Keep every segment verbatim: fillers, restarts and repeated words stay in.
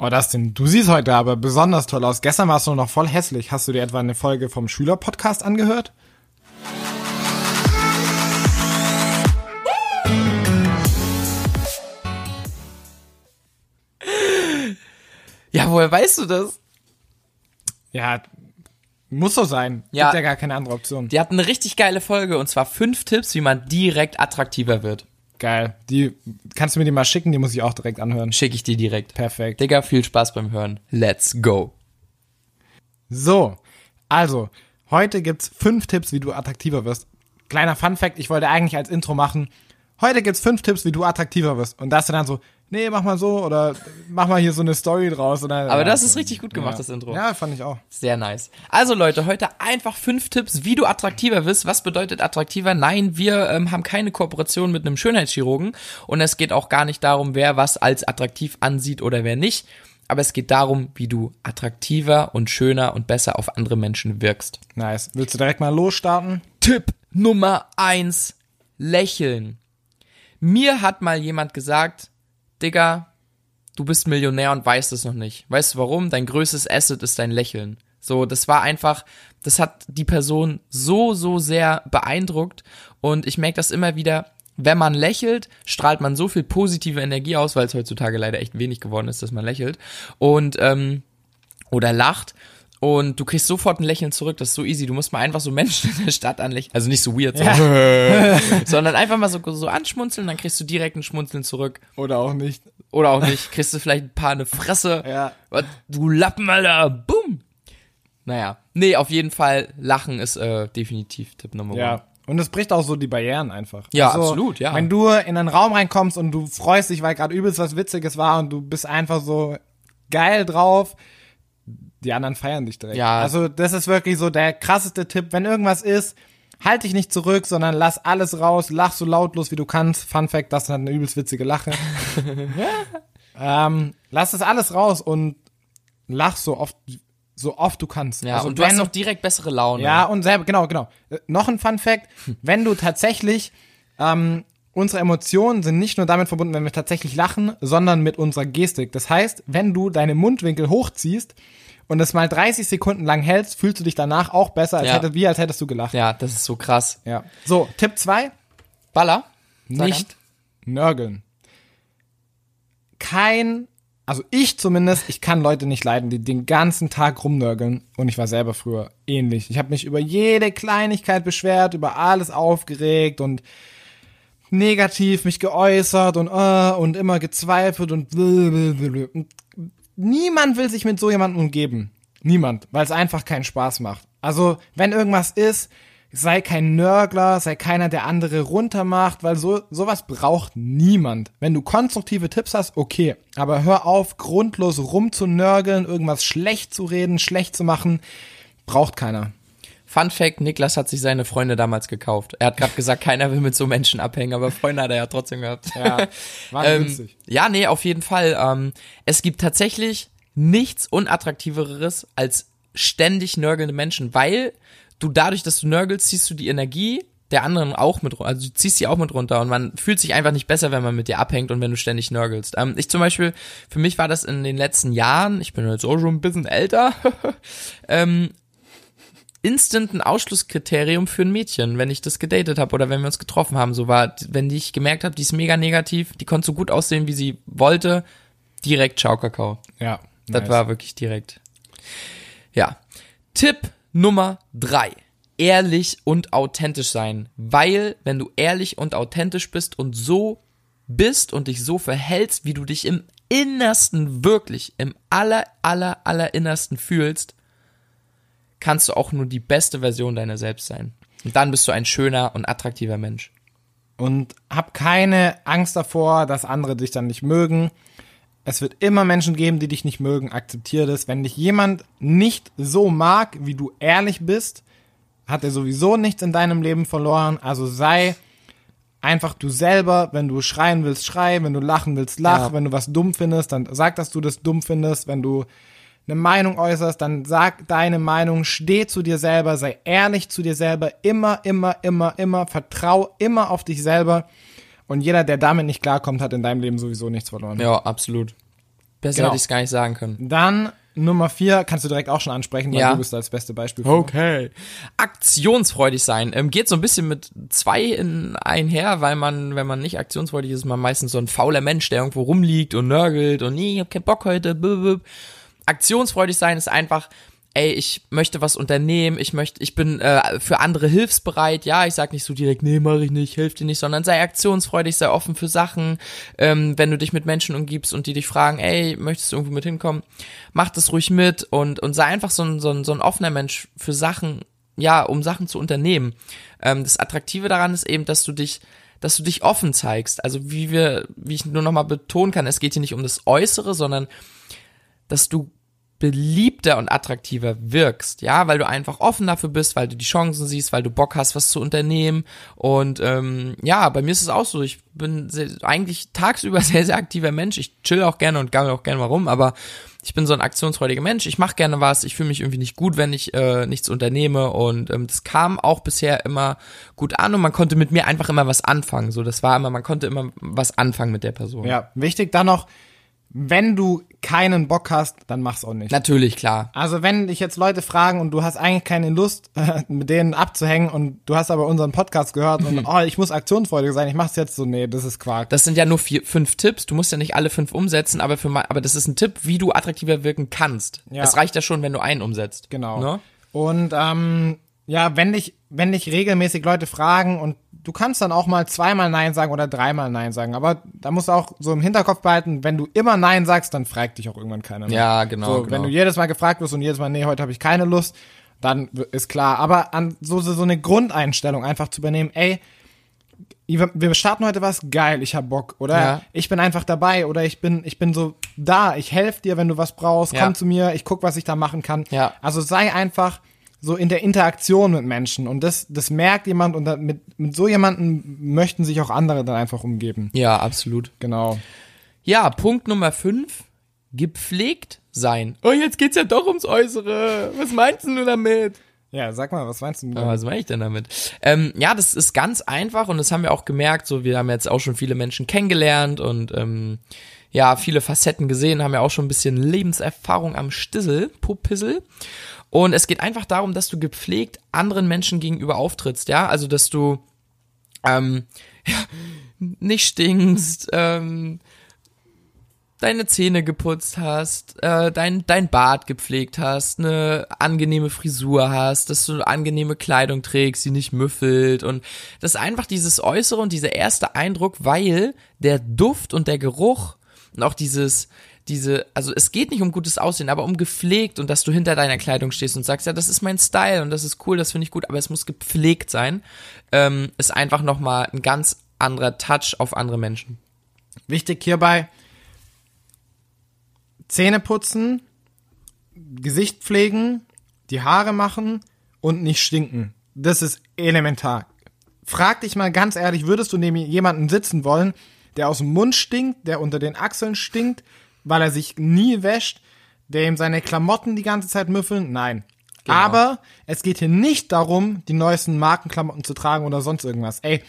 Oh, das denn? Du siehst heute aber besonders toll aus. Gestern warst du noch voll hässlich. Hast du dir etwa eine Folge vom Schüler-Podcast angehört? Ja, woher weißt du das? Ja, muss so sein. Ja, gibt ja gar keine andere Option. Die hatten eine richtig geile Folge, und zwar fünf Tipps, wie man direkt attraktiver wird. Geil. Die kannst du mir die mal schicken, die muss ich auch direkt anhören. Schicke ich dir direkt. Perfekt. Digga, viel Spaß beim Hören. Let's go. So, also, heute gibt's fünf Tipps, wie du attraktiver wirst. Kleiner Funfact, ich wollte eigentlich als Intro machen, heute gibt's fünf Tipps, wie du attraktiver wirst. Und da ist dann so, nee, mach mal so oder mach mal hier so eine Story draus. Oder, aber das ist richtig gut gemacht, ja. Das Intro. Ja, fand ich auch. Sehr nice. Also Leute, heute einfach fünf Tipps, wie du attraktiver wirst. Was bedeutet attraktiver? Nein, wir ähm, haben keine Kooperation mit einem Schönheitschirurgen. Und es geht auch gar nicht darum, wer was als attraktiv ansieht oder wer nicht. Aber es geht darum, wie du attraktiver und schöner und besser auf andere Menschen wirkst. Nice. Willst du direkt mal losstarten? Tipp Nummer eins. Lächeln. Mir hat mal jemand gesagt, Digga, du bist Millionär und weißt es noch nicht. Weißt du warum? Dein größtes Asset ist dein Lächeln. So, das war einfach, das hat die Person so, so sehr beeindruckt. Und ich merke das immer wieder, wenn man lächelt, strahlt man so viel positive Energie aus, weil es heutzutage leider echt wenig geworden ist, dass man lächelt. Und, ähm, oder lacht. Und du kriegst sofort ein Lächeln zurück, das ist so easy. Du musst mal einfach so Menschen in der Stadt anlächeln. Also nicht so weird, so. Ja. Sondern einfach mal so, so anschmunzeln, dann kriegst du direkt ein Schmunzeln zurück. Oder auch nicht. Oder auch nicht. Kriegst du vielleicht ein paar eine Fresse. Ja. Du Lappen, Alter. Boom. Naja. Nee, auf jeden Fall, Lachen ist äh, definitiv Tipp Nummer eins. Ja. One. Und es bricht auch so die Barrieren einfach. Ja, also, absolut, ja. Wenn du in einen Raum reinkommst und du freust dich, weil gerade übelst was Witziges war und du bist einfach so geil drauf, die anderen feiern dich direkt. Ja. Also das ist wirklich so der krasseste Tipp. Wenn irgendwas ist, halt dich nicht zurück, sondern lass alles raus, lach so lautlos, wie du kannst. Fun Fact, das hat eine übelst witzige Lache. ähm, lass das alles raus und lach so oft, so oft du kannst. Ja, also und du wenn, hast noch direkt bessere Laune. Ja, und selber, genau, genau. Äh, noch ein Fun Fact, wenn du tatsächlich, ähm, unsere Emotionen sind nicht nur damit verbunden, wenn wir tatsächlich lachen, sondern mit unserer Gestik. Das heißt, wenn du deine Mundwinkel hochziehst, und das mal dreißig Sekunden lang hältst, fühlst du dich danach auch besser, als ja. hättest, wie als hättest du gelacht. Ja, das ist so krass. Ja. So, Tipp zwei. Baller. Nicht an. Nörgeln. Kein, also ich zumindest, ich kann Leute nicht leiden, die den ganzen Tag rumnörgeln. Und ich war selber früher ähnlich. Ich habe mich über jede Kleinigkeit beschwert, über alles aufgeregt und negativ mich geäußert und uh, und immer gezweifelt und blablabla. Niemand will sich mit so jemandem umgeben. Niemand, weil es einfach keinen Spaß macht. Also, wenn irgendwas ist, sei kein Nörgler, sei keiner, der andere runtermacht, weil so sowas braucht niemand. Wenn du konstruktive Tipps hast, okay, aber hör auf, grundlos rumzunörgeln, irgendwas schlecht zu reden, schlecht zu machen, braucht keiner. Fun Fact, Niklas hat sich seine Freunde damals gekauft. Er hat gerade gesagt, keiner will mit so Menschen abhängen, aber Freunde hat er ja trotzdem gehabt. Ja, war ähm, ja nee, auf jeden Fall. Ähm, es gibt tatsächlich nichts Unattraktiveres als ständig nörgelnde Menschen, weil du dadurch, dass du nörgelst, ziehst du die Energie der anderen auch mit runter, also du ziehst sie auch mit runter und man fühlt sich einfach nicht besser, wenn man mit dir abhängt und wenn du ständig nörgelst. Ähm, ich zum Beispiel, für mich war das in den letzten Jahren, ich bin jetzt auch schon ein bisschen älter, ähm, instant ein Ausschlusskriterium für ein Mädchen, wenn ich das gedatet habe oder wenn wir uns getroffen haben, so war, wenn ich gemerkt habe, die ist mega negativ, die konnte so gut aussehen, wie sie wollte, direkt Ciao Kakao. Ja. Das nice. War wirklich direkt. Ja. Tipp Nummer drei. Ehrlich und authentisch sein, weil wenn du ehrlich und authentisch bist und so bist und dich so verhältst, wie du dich im Innersten wirklich, im aller, aller, aller Innersten fühlst, kannst du auch nur die beste Version deiner selbst sein. Und dann bist du ein schöner und attraktiver Mensch. Und hab keine Angst davor, dass andere dich dann nicht mögen. Es wird immer Menschen geben, die dich nicht mögen. Akzeptiere das. Wenn dich jemand nicht so mag, wie du ehrlich bist, hat er sowieso nichts in deinem Leben verloren. Also sei einfach du selber. Wenn du schreien willst, schrei. Wenn du lachen willst, lach. Ja. Wenn du was dumm findest, dann sag, dass du das dumm findest. Wenn du eine Meinung äußerst, dann sag deine Meinung, steh zu dir selber, sei ehrlich zu dir selber, immer, immer, immer, immer, vertrau immer auf dich selber und jeder, der damit nicht klarkommt, hat in deinem Leben sowieso nichts verloren. Ja, absolut. Besser genau. hätte ich es gar nicht sagen können. Dann Nummer vier kannst du direkt auch schon ansprechen, weil ja. du bist als beste Beispiel für. Okay. Aktionsfreudig sein. Ähm, geht so ein bisschen mit zwei in einher, weil man, wenn man nicht aktionsfreudig ist, ist man meistens so ein fauler Mensch, der irgendwo rumliegt und nörgelt und nee, ich hab keinen Bock heute. Blub. Aktionsfreudig sein ist einfach, ey, ich möchte was unternehmen, ich möchte, ich bin äh, für andere hilfsbereit, ja, ich sag nicht so direkt, nee, mach ich nicht, hilf dir nicht, sondern sei aktionsfreudig, sei offen für Sachen, ähm, wenn du dich mit Menschen umgibst und die dich fragen, ey, möchtest du irgendwo mit hinkommen, mach das ruhig mit und und sei einfach so ein, so ein, so ein offener Mensch für Sachen, ja, um Sachen zu unternehmen. Ähm, das Attraktive daran ist eben, dass du dich dass du dich offen zeigst, also wie wir, wie ich nur nochmal betonen kann, es geht hier nicht um das Äußere, sondern dass du beliebter und attraktiver wirkst, ja, weil du einfach offen dafür bist, weil du die Chancen siehst, weil du Bock hast, was zu unternehmen und ähm, ja, bei mir ist es auch so, ich bin sehr, eigentlich tagsüber sehr, sehr aktiver Mensch, ich chill auch gerne und gammel auch gerne mal rum, aber ich bin so ein aktionsfreudiger Mensch, ich mache gerne was, ich fühle mich irgendwie nicht gut, wenn ich äh, nichts unternehme und ähm, das kam auch bisher immer gut an und man konnte mit mir einfach immer was anfangen, so, das war immer, man konnte immer was anfangen mit der Person. Ja, wichtig dann noch, wenn du keinen Bock hast, dann mach's auch nicht. Natürlich, klar. Also wenn dich jetzt Leute fragen und du hast eigentlich keine Lust, mit denen abzuhängen und du hast aber unseren Podcast gehört und oh, ich muss aktionsfreudig sein, ich mach's jetzt so, nee, das ist Quark. Das sind ja nur vier, fünf Tipps, du musst ja nicht alle fünf umsetzen, aber für aber das ist ein Tipp, wie du attraktiver wirken kannst. Ja. Das reicht ja schon, wenn du einen umsetzt. Genau. Ne? Und ähm, ja, wenn dich, wenn dich regelmäßig Leute fragen und du kannst dann auch mal zweimal Nein sagen oder dreimal Nein sagen, aber da musst du auch so im Hinterkopf behalten, wenn du immer Nein sagst, dann fragt dich auch irgendwann keiner mehr. Ja, genau. So, genau. Wenn du jedes Mal gefragt wirst und jedes Mal, nee, heute habe ich keine Lust, dann ist klar. Aber an so, so eine Grundeinstellung einfach zu übernehmen, ey, wir starten heute was, geil, ich hab Bock, oder? Ja. Ich bin einfach dabei oder ich bin ich bin so da, ich helfe dir, wenn du was brauchst, komm ja. zu mir, ich guck, was ich da machen kann. Ja. Also sei einfach so in der Interaktion mit Menschen und das das merkt jemand und mit mit so jemanden möchten sich auch andere dann einfach umgeben. Ja, absolut. Genau. Ja, Punkt Nummer fünf, gepflegt sein. Oh, jetzt geht's ja doch ums Äußere. Was meinst du damit? Ja, sag mal, was meinst du denn? Was meine ich denn damit? Ähm, ja, das ist ganz einfach und das haben wir auch gemerkt, so wir haben jetzt auch schon viele Menschen kennengelernt und ähm, ja, viele Facetten gesehen, haben ja auch schon ein bisschen Lebenserfahrung am Stissel, Popissel. Und es geht einfach darum, dass du gepflegt anderen Menschen gegenüber auftrittst, ja? Also, dass du ähm, ja, nicht stinkst, ähm, deine Zähne geputzt hast, äh, dein, dein Bart gepflegt hast, eine angenehme Frisur hast, dass du angenehme Kleidung trägst, die nicht müffelt und das ist einfach dieses Äußere und dieser erste Eindruck, weil der Duft und der Geruch und auch dieses... diese, also es geht nicht um gutes Aussehen, aber um gepflegt und dass du hinter deiner Kleidung stehst und sagst, ja, das ist mein Style und das ist cool, das finde ich gut, aber es muss gepflegt sein, ähm, ist einfach nochmal ein ganz anderer Touch auf andere Menschen. Wichtig hierbei, Zähne putzen, Gesicht pflegen, die Haare machen und nicht stinken. Das ist elementar. Frag dich mal ganz ehrlich, würdest du neben jemanden sitzen wollen, der aus dem Mund stinkt, der unter den Achseln stinkt, weil er sich nie wäscht, dem seine Klamotten die ganze Zeit müffeln? Nein. Genau. Aber es geht hier nicht darum, die neuesten Markenklamotten zu tragen oder sonst irgendwas. Ey,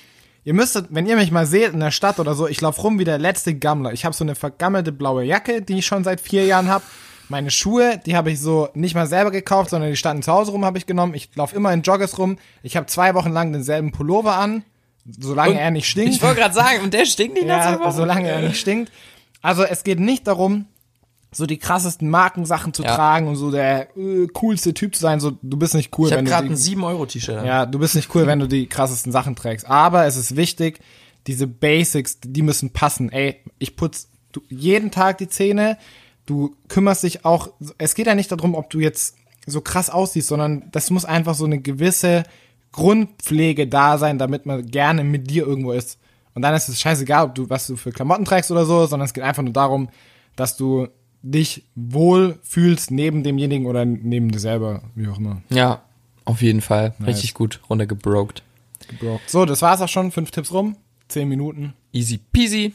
ihr müsstet, wenn ihr mich mal seht in der Stadt oder so, ich laufe rum wie der letzte Gammler. Ich habe so eine vergammelte blaue Jacke, die ich schon seit vier Jahren habe. Meine Schuhe, die habe ich so nicht mal selber gekauft, sondern die standen zu Hause rum, habe ich genommen. Ich laufe immer in Joggers rum. Ich habe zwei Wochen lang denselben Pullover an, solange und er nicht stinkt. Ich wollte gerade sagen, und der stinkt nicht nach zwei Wochen. Solange er nicht stinkt. Also es geht nicht darum, so die krassesten Markensachen zu ja. tragen und so der äh, coolste Typ zu sein. So, du bist nicht cool, ich wenn du... Ich hab grad ein sieben-Euro-T-Shirt. An. Ja, du bist nicht cool, wenn du die krassesten Sachen trägst. Aber es ist wichtig, diese Basics, die müssen passen. Ey, ich putz du, jeden Tag die Zähne. Du kümmerst dich auch... Es geht ja nicht darum, ob du jetzt so krass aussiehst, sondern das muss einfach so eine gewisse Grundpflege da sein, damit man gerne mit dir irgendwo ist. Und dann ist es scheißegal, ob du was du für Klamotten trägst oder so, sondern es geht einfach nur darum, dass du dich wohl fühlst neben demjenigen oder neben dir selber, wie auch immer. Ja, auf jeden Fall. Nice. Richtig gut runtergebrokt. Gebroked. So, das war's auch schon. Fünf Tipps rum. Zehn Minuten. Easy peasy.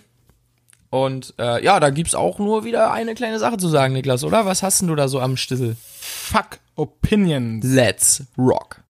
Und äh, ja, da gibt's auch nur wieder eine kleine Sache zu sagen, Niklas, oder? Was hast denn du da so am Stissel? Fuck Opinions. Let's rock.